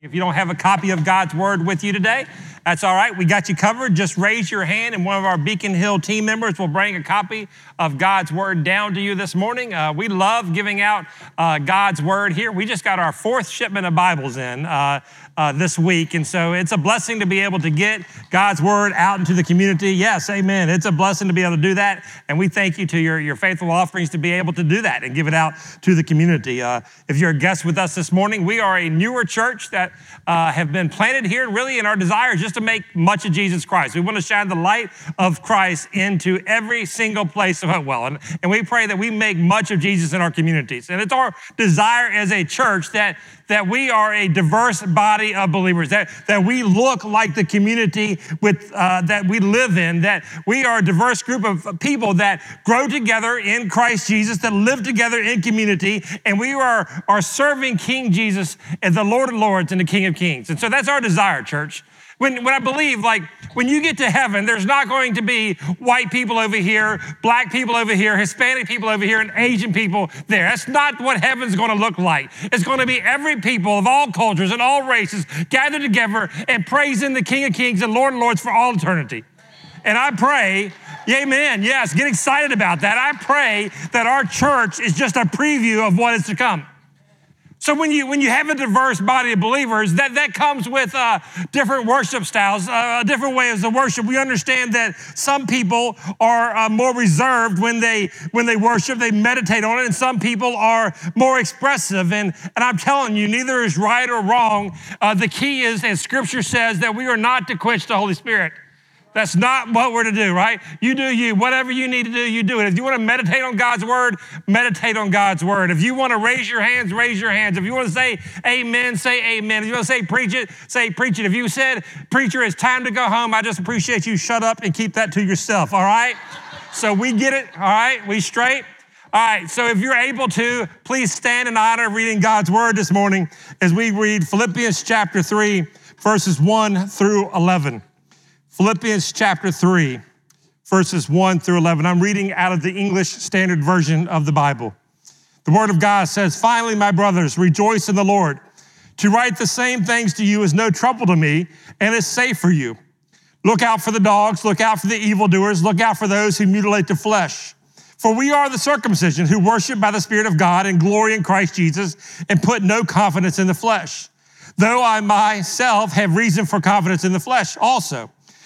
If you don't have a copy of God's word with you today, that's all right. We got you covered. Just raise your hand and one of our Beacon Hill team members will bring a copy of God's word down to you this morning. We love giving out God's word here. We just got our 4th shipment of Bibles in this week. And so it's a blessing to be able to get God's word out into the community. Yes, amen. It's a blessing to be able to do that. And we thank you to your faithful offerings to be able to do that and give it out to the community. If you're a guest with us this morning, we are a newer church that have been planted here, really, and our desire is just to make much of Jesus Christ. We want to shine the light of Christ into every single place of Hopewell, and we pray that we make much of Jesus in our communities. And it's our desire as a church that we are a diverse body of believers, that we look like the community with that we live in, that we are a diverse group of people that grow together in Christ Jesus, that live together in community, and we are serving King Jesus as the Lord of Lords and the King of Kings. And so that's our desire, church. When I believe, when you get to heaven, there's not going to be white people over here, black people over here, Hispanic people over here, and Asian people there. That's not what heaven's going to look like. It's going to be every people of all cultures and all races gathered together and praising the King of Kings and Lord of Lords for all eternity. And I pray, amen, yes, get excited about that. I pray that our church is just a preview of what is to come. So when you have a diverse body of believers, that comes with different worship styles, different ways of worship. We understand that some people are more reserved when they worship, they meditate on it, and some people are more expressive. And I'm telling you, neither is right or wrong. The key is, as Scripture says, that we are not to quench the Holy Spirit. That's not what we're to do, right? You do you. Whatever you need to do, you do it. If you want to meditate on God's word, meditate on God's word. If you want to raise your hands, raise your hands. If you want to say amen, say amen. If you want to say preach it, say preach it. If you said, preacher, it's time to go home, I just appreciate you. Shut up and keep that to yourself, all right? So we get it, all right? We straight? All right, so if you're able to, please stand in honor of reading God's word this morning as we read Philippians chapter 3, verses 1 through 11. Philippians chapter 3, verses 1 through 11. I'm reading out of the English Standard Version of the Bible. The word of God says, "Finally, my brothers, rejoice in the Lord. To write the same things to you is no trouble to me and is safe for you. Look out for the dogs, look out for the evildoers, look out for those who mutilate the flesh. For we are the circumcision who worship by the Spirit of God and glory in Christ Jesus and put no confidence in the flesh. Though I myself have reason for confidence in the flesh also.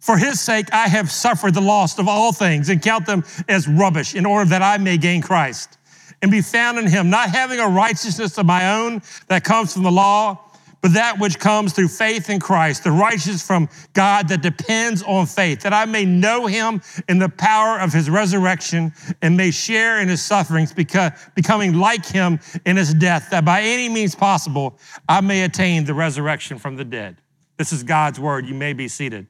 For his sake, I have suffered the loss of all things and count them as rubbish in order that I may gain Christ and be found in him, not having a righteousness of my own that comes from the law, but that which comes through faith in Christ, the righteousness from God that depends on faith, that I may know him in the power of his resurrection and may share in his sufferings, becoming like him in his death, that by any means possible, I may attain the resurrection from the dead." This is God's word. You may be seated.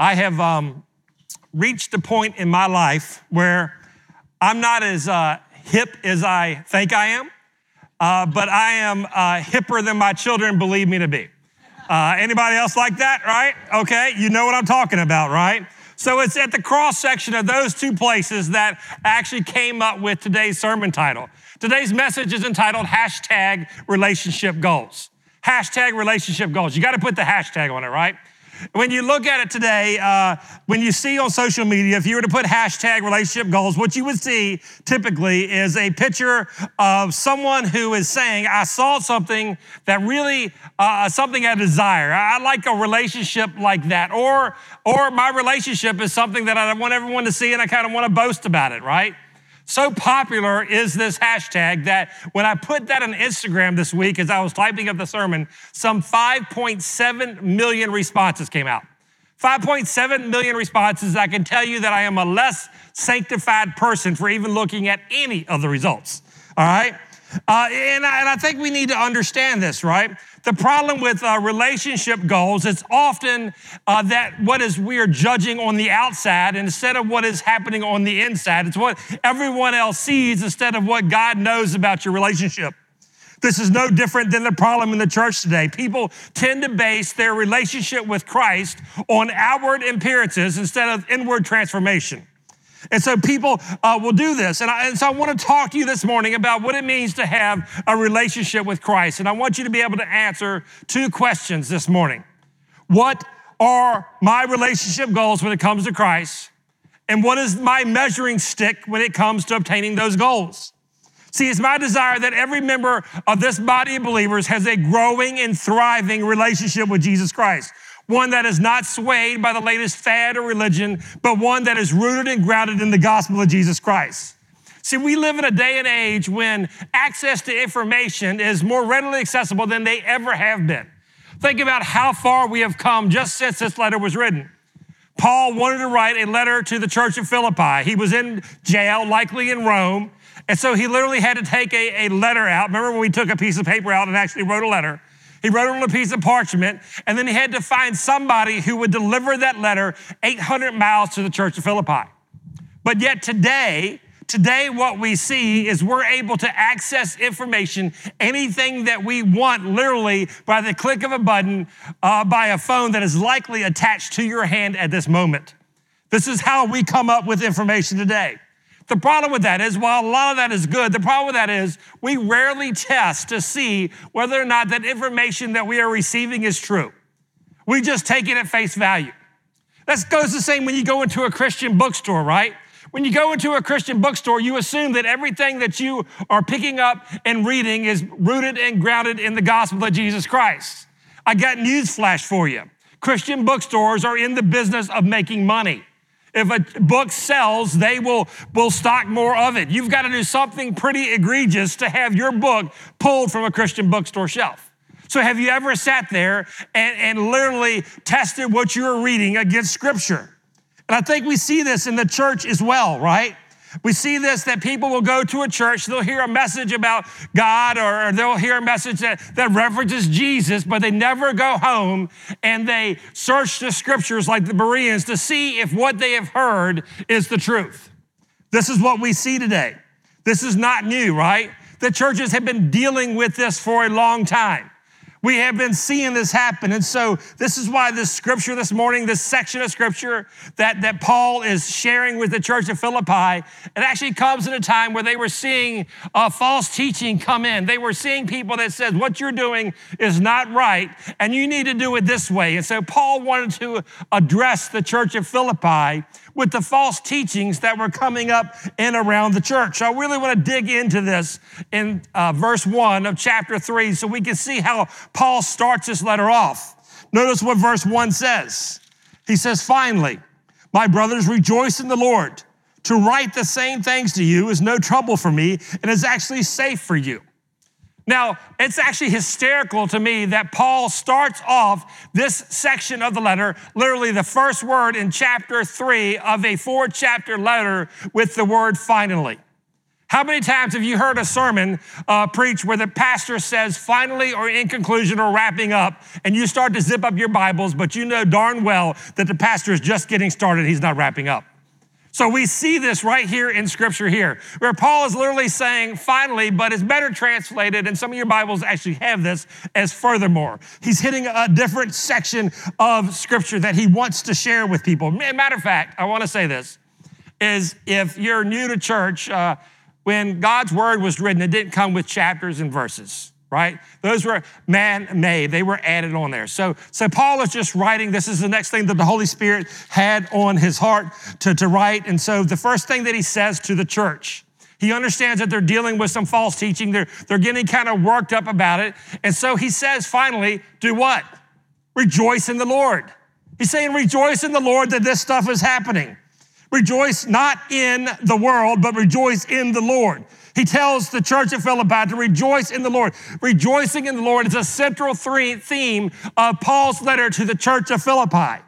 I have reached a point in my life where I'm not as hip as I think I am, but I am hipper than my children believe me to be. Anybody else like that, right? Okay, you know what I'm talking about, right? So it's at the cross section of those two places that I actually came up with today's sermon title. Today's message is entitled #RelationshipGoals. #RelationshipGoals. You gotta put the hashtag on it, right? When you look at it today, when you see on social media, if you were to put #RelationshipGoals, what you would see typically is a picture of someone who is saying, I saw something that really, something I desire. I like a relationship like that. Or my relationship is something that I want everyone to see and I kind of want to boast about it, right? So popular is this hashtag that when I put that on Instagram this week as I was typing up the sermon, some 5.7 million responses came out. 5.7 million responses. I can tell you that I am a less sanctified person for even looking at any of the results, all right? And I think we need to understand this, right? The problem with relationship goals is often that we're judging on the outside instead of what is happening on the inside. It's what everyone else sees instead of what God knows about your relationship. This is no different than the problem in the church today. People tend to base their relationship with Christ on outward appearances instead of inward transformation. And so people will do this. And so I want to talk to you this morning about what it means to have a relationship with Christ. And I want you to be able to answer two questions this morning. What are my relationship goals when it comes to Christ? And what is my measuring stick when it comes to obtaining those goals? See, it's my desire that every member of this body of believers has a growing and thriving relationship with Jesus Christ, one that is not swayed by the latest fad or religion, but one that is rooted and grounded in the gospel of Jesus Christ. See, we live in a day and age when access to information is more readily accessible than they ever have been. Think about how far we have come just since this letter was written. Paul wanted to write a letter to the church of Philippi. He was in jail, likely in Rome, and so he literally had to take a letter out. Remember when we took a piece of paper out and actually wrote a letter? He wrote it on a piece of parchment, and then he had to find somebody who would deliver that letter 800 miles to the church of Philippi. But yet today what we see is we're able to access information, anything that we want, literally by the click of a button, by a phone that is likely attached to your hand at this moment. This is how we come up with information today. The problem with that is, while a lot of that is good, the problem with that is we rarely test to see whether or not that information that we are receiving is true. We just take it at face value. That goes the same when you go into a Christian bookstore, right? When you go into a Christian bookstore, you assume that everything that you are picking up and reading is rooted and grounded in the gospel of Jesus Christ. I got newsflash for you. Christian bookstores are in the business of making money. If a book sells, they will stock more of it. You've got to do something pretty egregious to have your book pulled from a Christian bookstore shelf. So have you ever sat there and literally tested what you were reading against Scripture? And I think we see this in the church as well, right? We see this, that people will go to a church, they'll hear a message about God, or they'll hear a message that references Jesus, but they never go home and they search the Scriptures like the Bereans to see if what they have heard is the truth. This is what we see today. This is not new, right? The churches have been dealing with this for a long time. We have been seeing this happen. And so this is why this scripture this morning, this section of scripture that Paul is sharing with the church of Philippi, it actually comes at a time where they were seeing false teaching come in. They were seeing people that said, what you're doing is not right, and you need to do it this way. And so Paul wanted to address the church of Philippi with the false teachings that were coming up and around the church. So I really want to dig into this in verse 1 of chapter 3 so we can see how Paul starts this letter off. Notice what verse 1 says. He says, finally, my brothers, rejoice in the Lord. To write the same things to you is no trouble for me and is actually safe for you. Now, it's actually hysterical to me that Paul starts off this section of the letter, literally the first word in chapter 3 of a 4-chapter letter, with the word finally. How many times have you heard a sermon preached where the pastor says finally or in conclusion or wrapping up, and you start to zip up your Bibles, but you know darn well that the pastor is just getting started, he's not wrapping up. So we see this right here in Scripture here, where Paul is literally saying finally, but it's better translated, and some of your Bibles actually have this as furthermore. He's hitting a different section of Scripture that he wants to share with people. Matter of fact, I want to say this, is if you're new to church, when God's word was written, it didn't come with chapters and verses, right? Those were man-made. They were added on there. So Paul is just writing. This is the next thing that the Holy Spirit had on his heart to write. And so the first thing that he says to the church, he understands that they're dealing with some false teaching. They're getting kind of worked up about it. And so he says, finally, do what? Rejoice in the Lord. He's saying, rejoice in the Lord that this stuff is happening. Rejoice not in the world, but rejoice in the Lord. He tells the church of Philippi to rejoice in the Lord. Rejoicing in the Lord is a central theme of Paul's letter to the church of Philippi.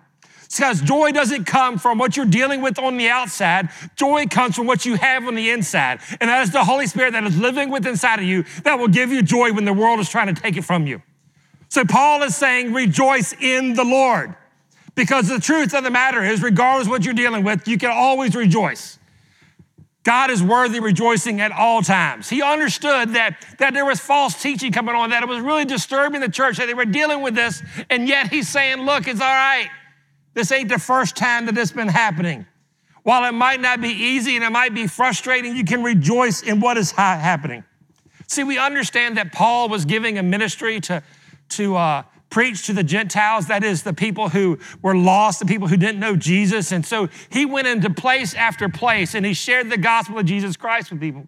Because joy doesn't come from what you're dealing with on the outside. Joy comes from what you have on the inside. And that is the Holy Spirit that is living within inside of you that will give you joy when the world is trying to take it from you. So Paul is saying, rejoice in the Lord. Because the truth of the matter is, regardless of what you're dealing with, you can always rejoice. God is worthy of rejoicing at all times. He understood that there was false teaching coming on, that it was really disturbing the church, that they were dealing with this, and yet he's saying, look, it's all right. This ain't the first time that it's been happening. While it might not be easy and it might be frustrating, you can rejoice in what is happening. See, we understand that Paul was giving a ministry to preach to the Gentiles, that is the people who were lost, the people who didn't know Jesus. And so he went into place after place and he shared the gospel of Jesus Christ with people.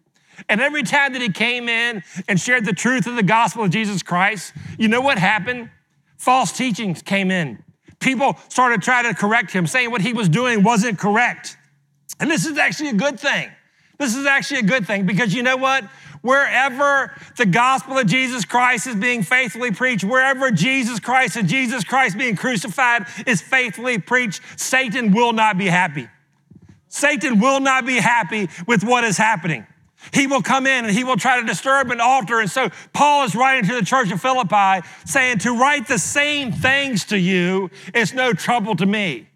And every time that he came in and shared the truth of the gospel of Jesus Christ, you know what happened? False teachings came in. People started trying to correct him, saying what he was doing wasn't correct. And this is actually a good thing. This is actually a good thing, because you know what? Wherever the gospel of Jesus Christ is being faithfully preached, wherever Jesus Christ and Jesus Christ being crucified is faithfully preached, Satan will not be happy. Satan will not be happy with what is happening. He will come in and he will try to disturb and alter. And so Paul is writing to the church of Philippi saying, to write the same things to you is no trouble to me.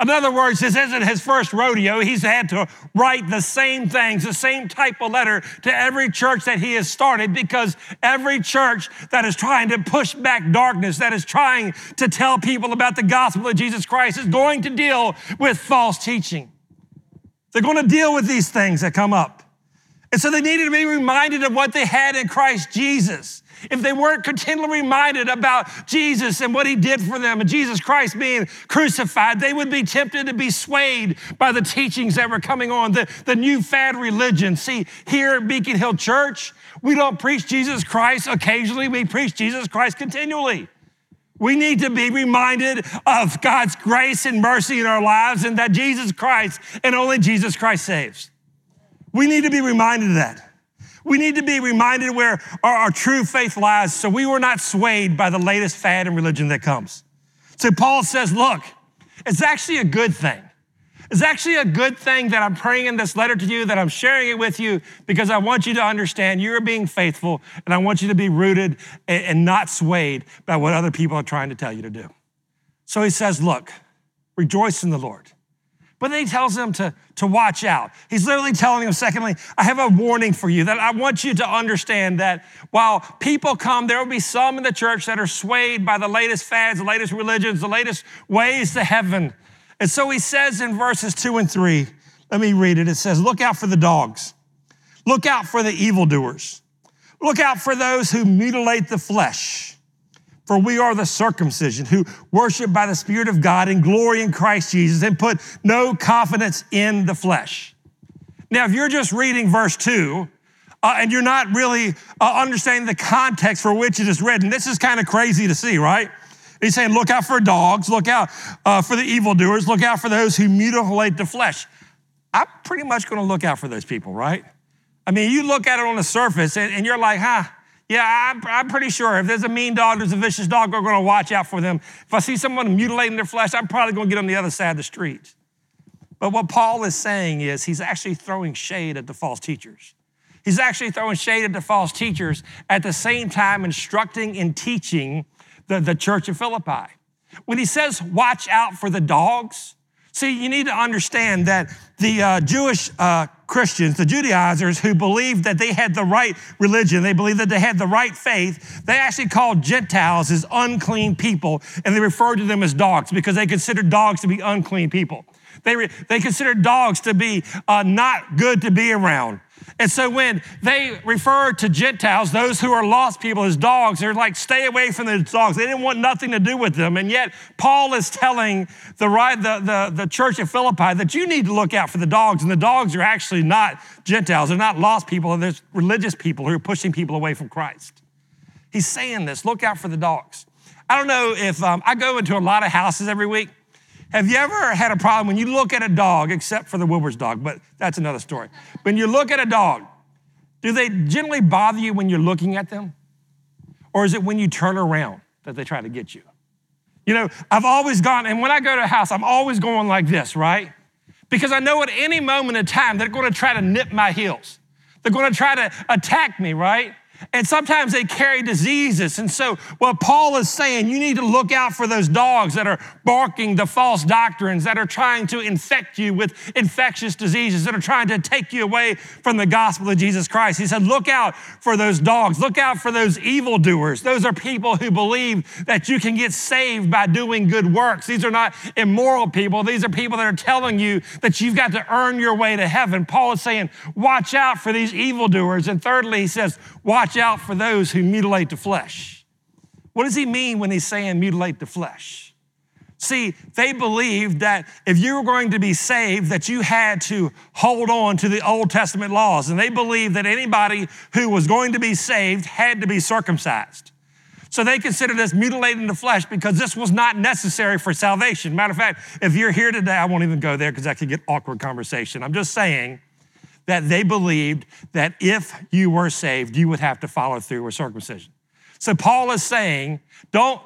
In other words, this isn't his first rodeo. He's had to write the same things, the same type of letter to every church that he has started, because every church that is trying to push back darkness, that is trying to tell people about the gospel of Jesus Christ, is going to deal with false teaching. They're going to deal with these things that come up. And so they needed to be reminded of what they had in Christ Jesus. If they weren't continually reminded about Jesus and what he did for them and Jesus Christ being crucified, they would be tempted to be swayed by the teachings that were coming on, the new fad religion. See, here at Beacon Hill Church, we don't preach Jesus Christ occasionally. We preach Jesus Christ continually. We need to be reminded of God's grace and mercy in our lives, and that Jesus Christ and only Jesus Christ saves. We need to be reminded of that. We need to be reminded where our true faith lies, so we were not swayed by the latest fad and religion that comes. So Paul says, look, it's actually a good thing. It's actually a good thing that I'm praying in this letter to you, that I'm sharing it with you, because I want you to understand you're being faithful, and I want you to be rooted and not swayed by what other people are trying to tell you to do. So he says, look, rejoice in the Lord. But then he tells them to watch out. He's literally telling them, secondly, I have a warning for you, that I want you to understand that while people come, there will be some in the church that are swayed by the latest fads, the latest religions, the latest ways to heaven. And so he says in verses 2 and 3, let me read it. It says, look out for the dogs. Look out for the evildoers. Look out for those who mutilate the flesh. For we are the circumcision who worship by the Spirit of God and glory in Christ Jesus and put no confidence in the flesh. Now, if you're just reading verse 2 and you're not really understanding the context for which it is written, this is kind of crazy to see, right? He's saying, look out for dogs, look out for the evildoers, look out for those who mutilate the flesh. I'm pretty much going to look out for those people, right? I mean, you look at it on the surface and you're like, huh? Yeah, I'm pretty sure if there's a mean dog, there's a vicious dog, we're going to watch out for them. If I see someone mutilating their flesh, I'm probably going to get on the other side of the street. But what Paul is saying is he's actually throwing shade at the false teachers. He's actually throwing shade at the false teachers at the same time instructing and teaching the church of Philippi. When he says, watch out for the dogs, see, you need to understand that the Jewish Christians, the Judaizers, who believed that they had the right religion, they believed that they had the right faith, they actually called Gentiles as unclean people, and they referred to them as dogs because they considered dogs to be unclean people. They considered dogs to be not good to be around. And so when they referred to Gentiles, those who are lost people, as dogs, they're like, stay away from those dogs. They didn't want nothing to do with them. And yet Paul is telling the church at Philippi that you need to look out for the dogs. And the dogs are actually not Gentiles. They're not lost people. They're religious people who are pushing people away from Christ. He's saying this, look out for the dogs. I don't know if I go into a lot of houses every week. Have you ever had a problem when you look at a dog, except for the Wilbur's dog, but that's another story. When you look at a dog, do they generally bother you when you're looking at them? Or is it when you turn around that they try to get you? You know, I've always gone, and when I go to a house, I'm always going like this, right? Because I know at any moment in time, they're going to try to nip my heels. They're going to try to attack me, right? And sometimes they carry diseases. And so what Paul is saying, you need to look out for those dogs that are barking the false doctrines, that are trying to infect you with infectious diseases, that are trying to take you away from the gospel of Jesus Christ. He said, look out for those dogs. Look out for those evildoers. Those are people who believe that you can get saved by doing good works. These are not immoral people. These are people that are telling you that you've got to earn your way to heaven. Paul is saying, watch out for these evildoers. And thirdly, he says, watch out for those who mutilate the flesh. What does he mean when he's saying mutilate the flesh? See, they believed that if you were going to be saved, that you had to hold on to the Old Testament laws. And they believed that anybody who was going to be saved had to be circumcised. So they considered this mutilating the flesh because this was not necessary for salvation. Matter of fact, if you're here today, I won't even go there because that could get awkward conversation. I'm just saying that they believed that if you were saved, you would have to follow through with circumcision. So Paul is saying, don't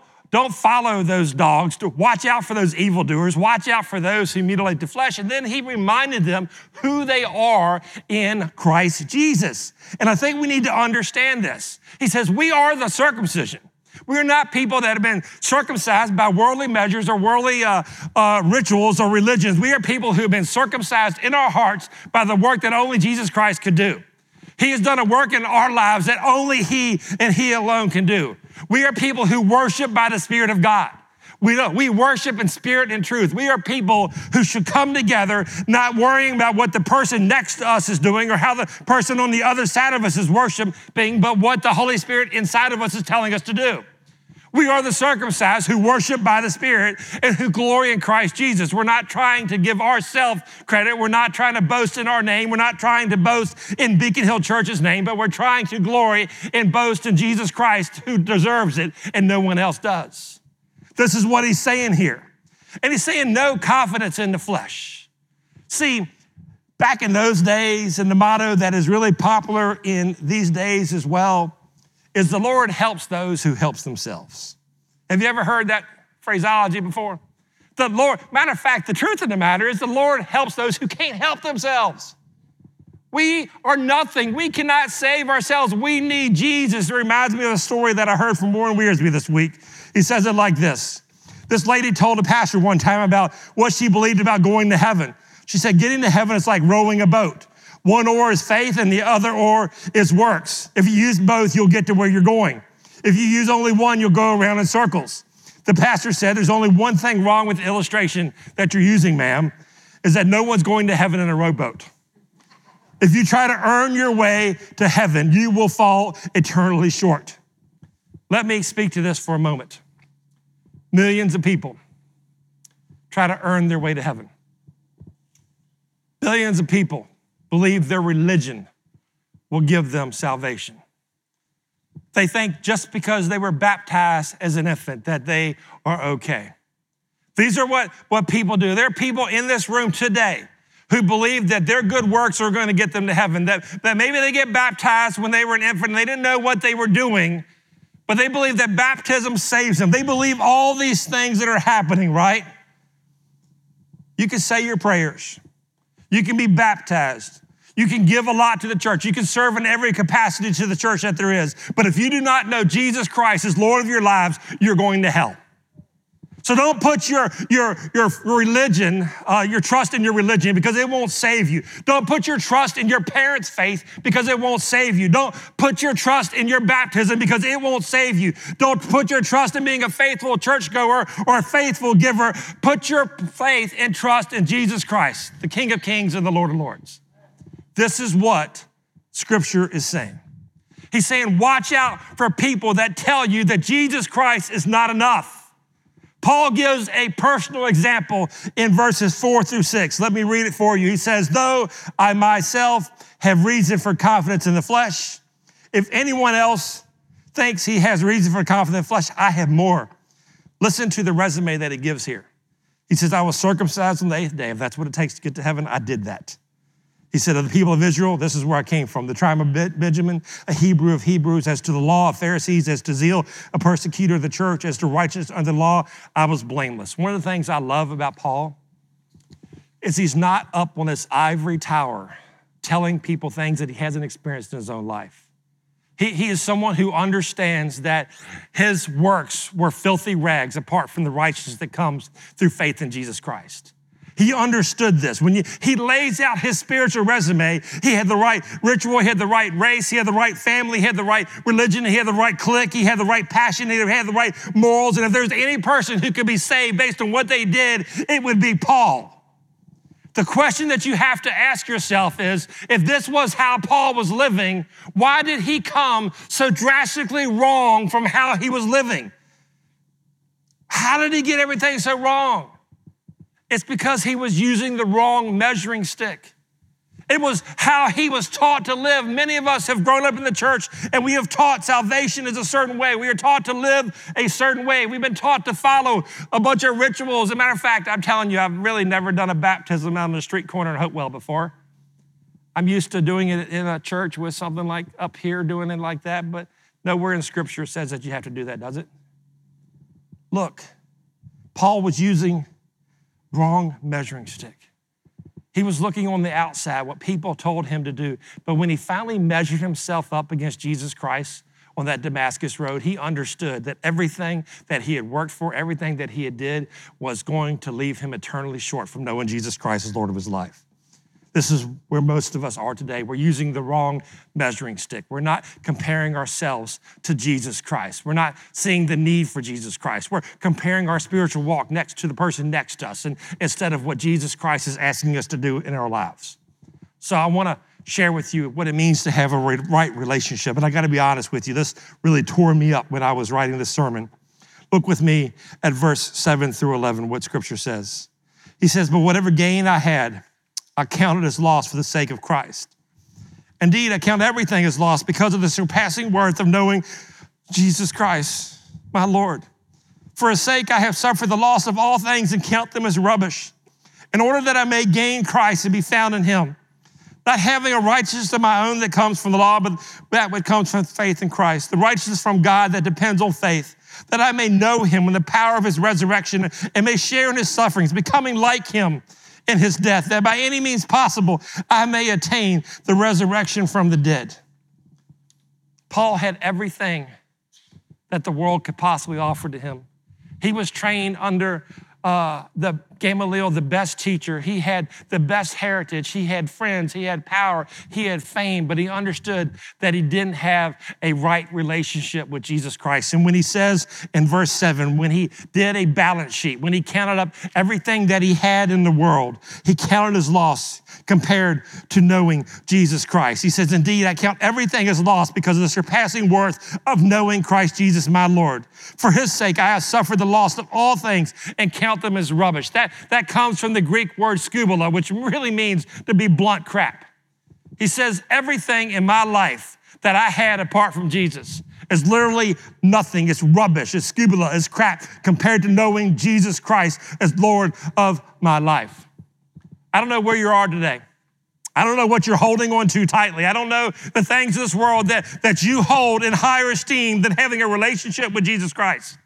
follow those dogs. Watch out for those evildoers. Watch out for those who mutilate the flesh. And then he reminded them who they are in Christ Jesus. And I think we need to understand this. He says, we are the circumcision. We're not people that have been circumcised by worldly measures or worldly rituals or religions. We are people who have been circumcised in our hearts by the work that only Jesus Christ could do. He has done a work in our lives that only He and He alone can do. We are people who worship by the Spirit of God. We worship in spirit and truth. We are people who should come together not worrying about what the person next to us is doing or how the person on the other side of us is worshiping, but what the Holy Spirit inside of us is telling us to do. We are the circumcised who worship by the Spirit and who glory in Christ Jesus. We're not trying to give ourselves credit. We're not trying to boast in our name. We're not trying to boast in Beacon Hill Church's name, but we're trying to glory and boast in Jesus Christ who deserves it and no one else does. This is what he's saying here. And he's saying no confidence in the flesh. See, back in those days, and the motto that is really popular in these days as well, is the Lord helps those who helps themselves. Have you ever heard that phraseology before? The Lord, matter of fact, the truth of the matter is the Lord helps those who can't help themselves. We are nothing. We cannot save ourselves. We need Jesus. It reminds me of a story that I heard from Warren Wearsby this week. He says it like this. This lady told a pastor one time about what she believed about going to heaven. She said, getting to heaven is like rowing a boat. One oar is faith and the other oar is works. If you use both, you'll get to where you're going. If you use only one, you'll go around in circles. The pastor said, there's only one thing wrong with the illustration that you're using, ma'am, is that no one's going to heaven in a rowboat. If you try to earn your way to heaven, you will fall eternally short. Let me speak to this for a moment. Millions of people try to earn their way to heaven. Billions of people believe their religion will give them salvation. They think just because they were baptized as an infant that they are okay. These are what people do. There are people in this room today who believe that their good works are going to get them to heaven, that maybe they get baptized when they were an infant and they didn't know what they were doing, but they believe that baptism saves them. They believe all these things that are happening, right? You can say your prayers. You can be baptized. You can give a lot to the church. You can serve in every capacity to the church that there is. But if you do not know Jesus Christ is Lord of your lives, you're going to hell. So don't put your religion, your trust in your religion because it won't save you. Don't put your trust in your parents' faith because it won't save you. Don't put your trust in your baptism because it won't save you. Don't put your trust in being a faithful churchgoer or a faithful giver. Put your faith and trust in Jesus Christ, the King of Kings and the Lord of Lords. This is what Scripture is saying. He's saying, watch out for people that tell you that Jesus Christ is not enough. Paul gives a personal example in verses 4 through 6. Let me read it for you. He says, though I myself have reason for confidence in the flesh, if anyone else thinks he has reason for confidence in the flesh, I have more. Listen to the resume that he gives here. He says, I was circumcised on the 8th day. If that's what it takes to get to heaven, I did that. He said, of the people of Israel, this is where I came from, the tribe of Benjamin, a Hebrew of Hebrews, as to the law of Pharisees, as to zeal, a persecutor of the church, as to righteousness under the law, I was blameless. One of the things I love about Paul is he's not up on this ivory tower telling people things that he hasn't experienced in his own life. He is someone who understands that his works were filthy rags apart from the righteousness that comes through faith in Jesus Christ. He understood this. When he lays out his spiritual resume, he had the right ritual, he had the right race, he had the right family, he had the right religion, he had the right clique, he had the right passion, he had the right morals. And if there's any person who could be saved based on what they did, it would be Paul. The question that you have to ask yourself is, if this was how Paul was living, why did he come so drastically wrong from how he was living? How did he get everything so wrong? It's because he was using the wrong measuring stick. It was how he was taught to live. Many of us have grown up in the church and we have taught salvation is a certain way. We are taught to live a certain way. We've been taught to follow a bunch of rituals. As a matter of fact, I'm telling you, I've really never done a baptism out on the street corner in Hopewell before. I'm used to doing it in a church with something like up here, doing it like that, but nowhere in Scripture says that you have to do that, does it? Look, Paul was using wrong measuring stick. He was looking on the outside, what people told him to do. But when he finally measured himself up against Jesus Christ on that Damascus road, he understood that everything that he had worked for, everything that he had did was going to leave him eternally short from knowing Jesus Christ as Lord of his life. This is where most of us are today. We're using the wrong measuring stick. We're not comparing ourselves to Jesus Christ. We're not seeing the need for Jesus Christ. We're comparing our spiritual walk next to the person next to us, and instead of what Jesus Christ is asking us to do in our lives. So I want to share with you what it means to have a right relationship. And I got to be honest with you, this really tore me up when I was writing this sermon. Look with me at verse 7 through 11, what Scripture says. He says, but whatever gain I had, I counted as loss for the sake of Christ. Indeed, I count everything as loss because of the surpassing worth of knowing Jesus Christ, my Lord. For his sake, I have suffered the loss of all things and count them as rubbish, in order that I may gain Christ and be found in him, not having a righteousness of my own that comes from the law, but that which comes from faith in Christ, the righteousness from God that depends on faith, that I may know him in the power of his resurrection and may share in his sufferings, becoming like him in his death, that by any means possible, I may attain the resurrection from the dead. Paul had everything that the world could possibly offer to him. He was trained under the Gamaliel, the best teacher. He had the best heritage. He had friends. He had power. He had fame, but he understood that he didn't have a right relationship with Jesus Christ. And when he says in verse 7, when he did a balance sheet, when he counted up everything that he had in the world, he counted his loss compared to knowing Jesus Christ. He says, indeed, I count everything as loss because of the surpassing worth of knowing Christ Jesus, my Lord. For his sake, I have suffered the loss of all things and count them as rubbish. That comes from the Greek word skubula, which really means to be blunt crap. He says, everything in my life that I had apart from Jesus is literally nothing. It's rubbish, it's skubula, it's crap compared to knowing Jesus Christ as Lord of my life. I don't know where you are today. I don't know what you're holding on to tightly. I don't know the things of this world that you hold in higher esteem than having a relationship with Jesus Christ.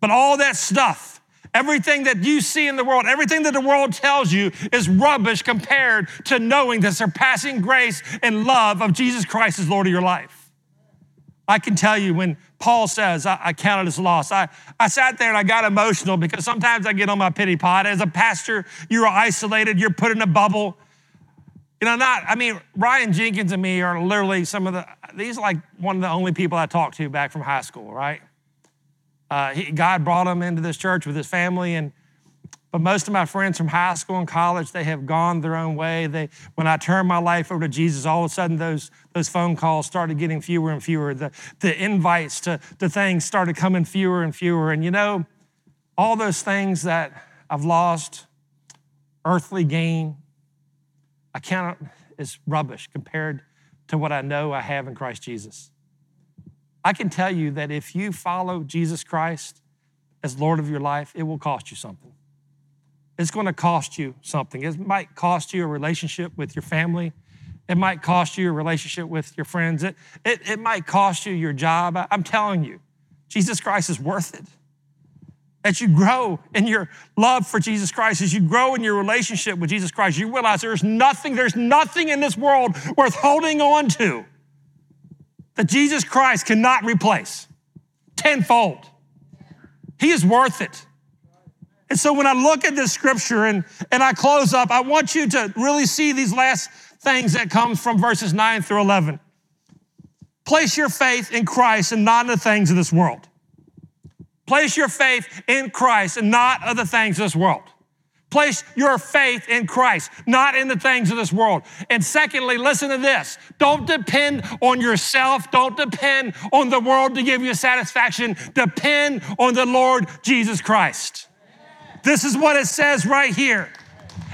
But all that stuff, everything that you see in the world, everything that the world tells you is rubbish compared to knowing the surpassing grace and love of Jesus Christ as Lord of your life. I can tell you when Paul says, I counted as loss, I sat there and I got emotional because sometimes I get on my pity pod. As a pastor, you're isolated, you're put in a bubble. Ryan Jenkins and me are literally he's like one of the only people I talk to back from high school, right? God brought him into this church with his family, but most of my friends from high school and college, they have gone their own way. When I turned my life over to Jesus, all of a sudden those phone calls started getting fewer and fewer. The invites to things started coming fewer and fewer. And all those things that I've lost, earthly gain, I count as rubbish compared to what I know I have in Christ Jesus. I can tell you that if you follow Jesus Christ as Lord of your life, it will cost you something. It's going to cost you something. It might cost you a relationship with your family. It might cost you a relationship with your friends. It might cost you your job. I'm telling you, Jesus Christ is worth it. As you grow in your love for Jesus Christ, as you grow in your relationship with Jesus Christ, you realize there's nothing in this world worth holding on to that Jesus Christ cannot replace tenfold. He is worth it. And so when I look at this scripture and I close up, I want you to really see these last things that come from verses 9 through 11. Place your faith in Christ and not in the things of this world. Place your faith in Christ and not of the things of this world. Place your faith in Christ, not in the things of this world. And secondly, listen to this. Don't depend on yourself. Don't depend on the world to give you satisfaction. Depend on the Lord Jesus Christ. This is what it says right here.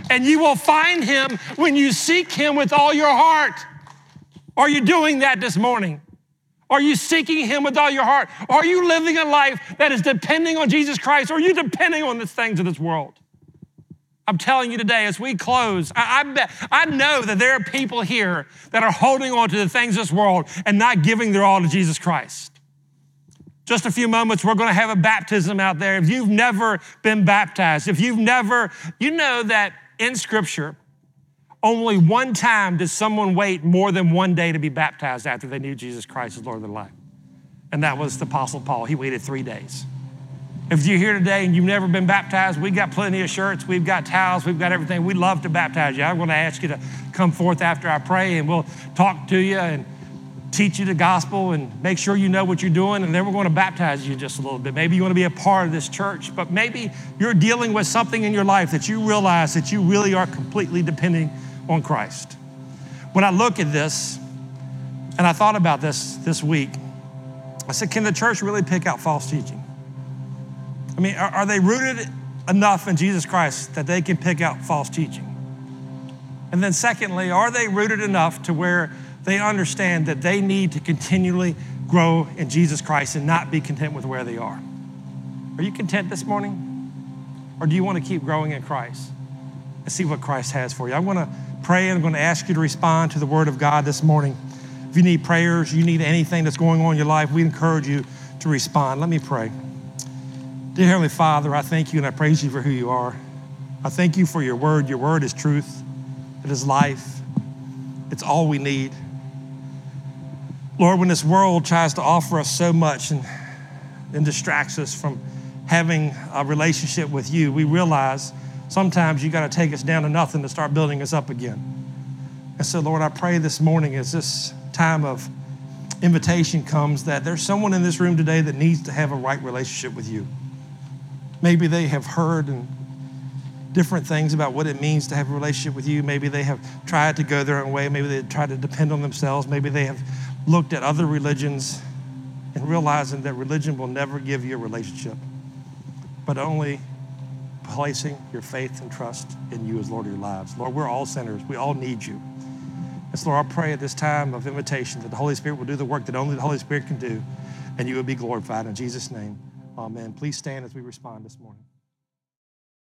And you will find him when you seek him with all your heart. Are you doing that this morning? Are you seeking him with all your heart? Are you living a life that is depending on Jesus Christ? Or are you depending on the things of this world? I'm telling you today, as we close, I know that there are people here that are holding on to the things of this world and not giving their all to Jesus Christ. Just a few moments, we're going to have a baptism out there. If you've never been baptized, you know that in Scripture, only one time did someone wait more than one day to be baptized after they knew Jesus Christ as Lord of their life. And that was the Apostle Paul. He waited 3 days. If you're here today and you've never been baptized, we've got plenty of shirts, we've got towels, we've got everything. We'd love to baptize you. I'm going to ask you to come forth after I pray, and we'll talk to you and teach you the gospel and make sure you know what you're doing, and then we're going to baptize you just a little bit. Maybe you want to be a part of this church, but maybe you're dealing with something in your life that you realize that you really are completely depending on Christ. When I look at this, and I thought about this week, I said, can the church really pick out false teaching? I mean, are they rooted enough in Jesus Christ that they can pick out false teaching? And then secondly, are they rooted enough to where they understand that they need to continually grow in Jesus Christ and not be content with where they are? Are you content this morning? Or do you want to keep growing in Christ and see what Christ has for you? I'm going to pray, and I'm going to ask you to respond to the Word of God this morning. If you need prayers, you need anything that's going on in your life, we encourage you to respond. Let me pray. Dear Heavenly Father, I thank you and I praise you for who you are. I thank you for your Word. Your Word is truth. It is life. It's all we need. Lord, when this world tries to offer us so much and distracts us from having a relationship with you, we realize sometimes you got to take us down to nothing to start building us up again. And so, Lord, I pray this morning as this time of invitation comes that there's someone in this room today that needs to have a right relationship with you. Maybe they have heard and different things about what it means to have a relationship with you. Maybe they have tried to go their own way. Maybe they tried to depend on themselves. Maybe they have looked at other religions and realizing that religion will never give you a relationship, but only placing your faith and trust in you as Lord of your lives. Lord, we're all sinners. We all need you. And so, Lord, I pray at this time of invitation that the Holy Spirit will do the work that only the Holy Spirit can do, and you will be glorified. In Jesus' name, amen. Please stand as we respond this morning.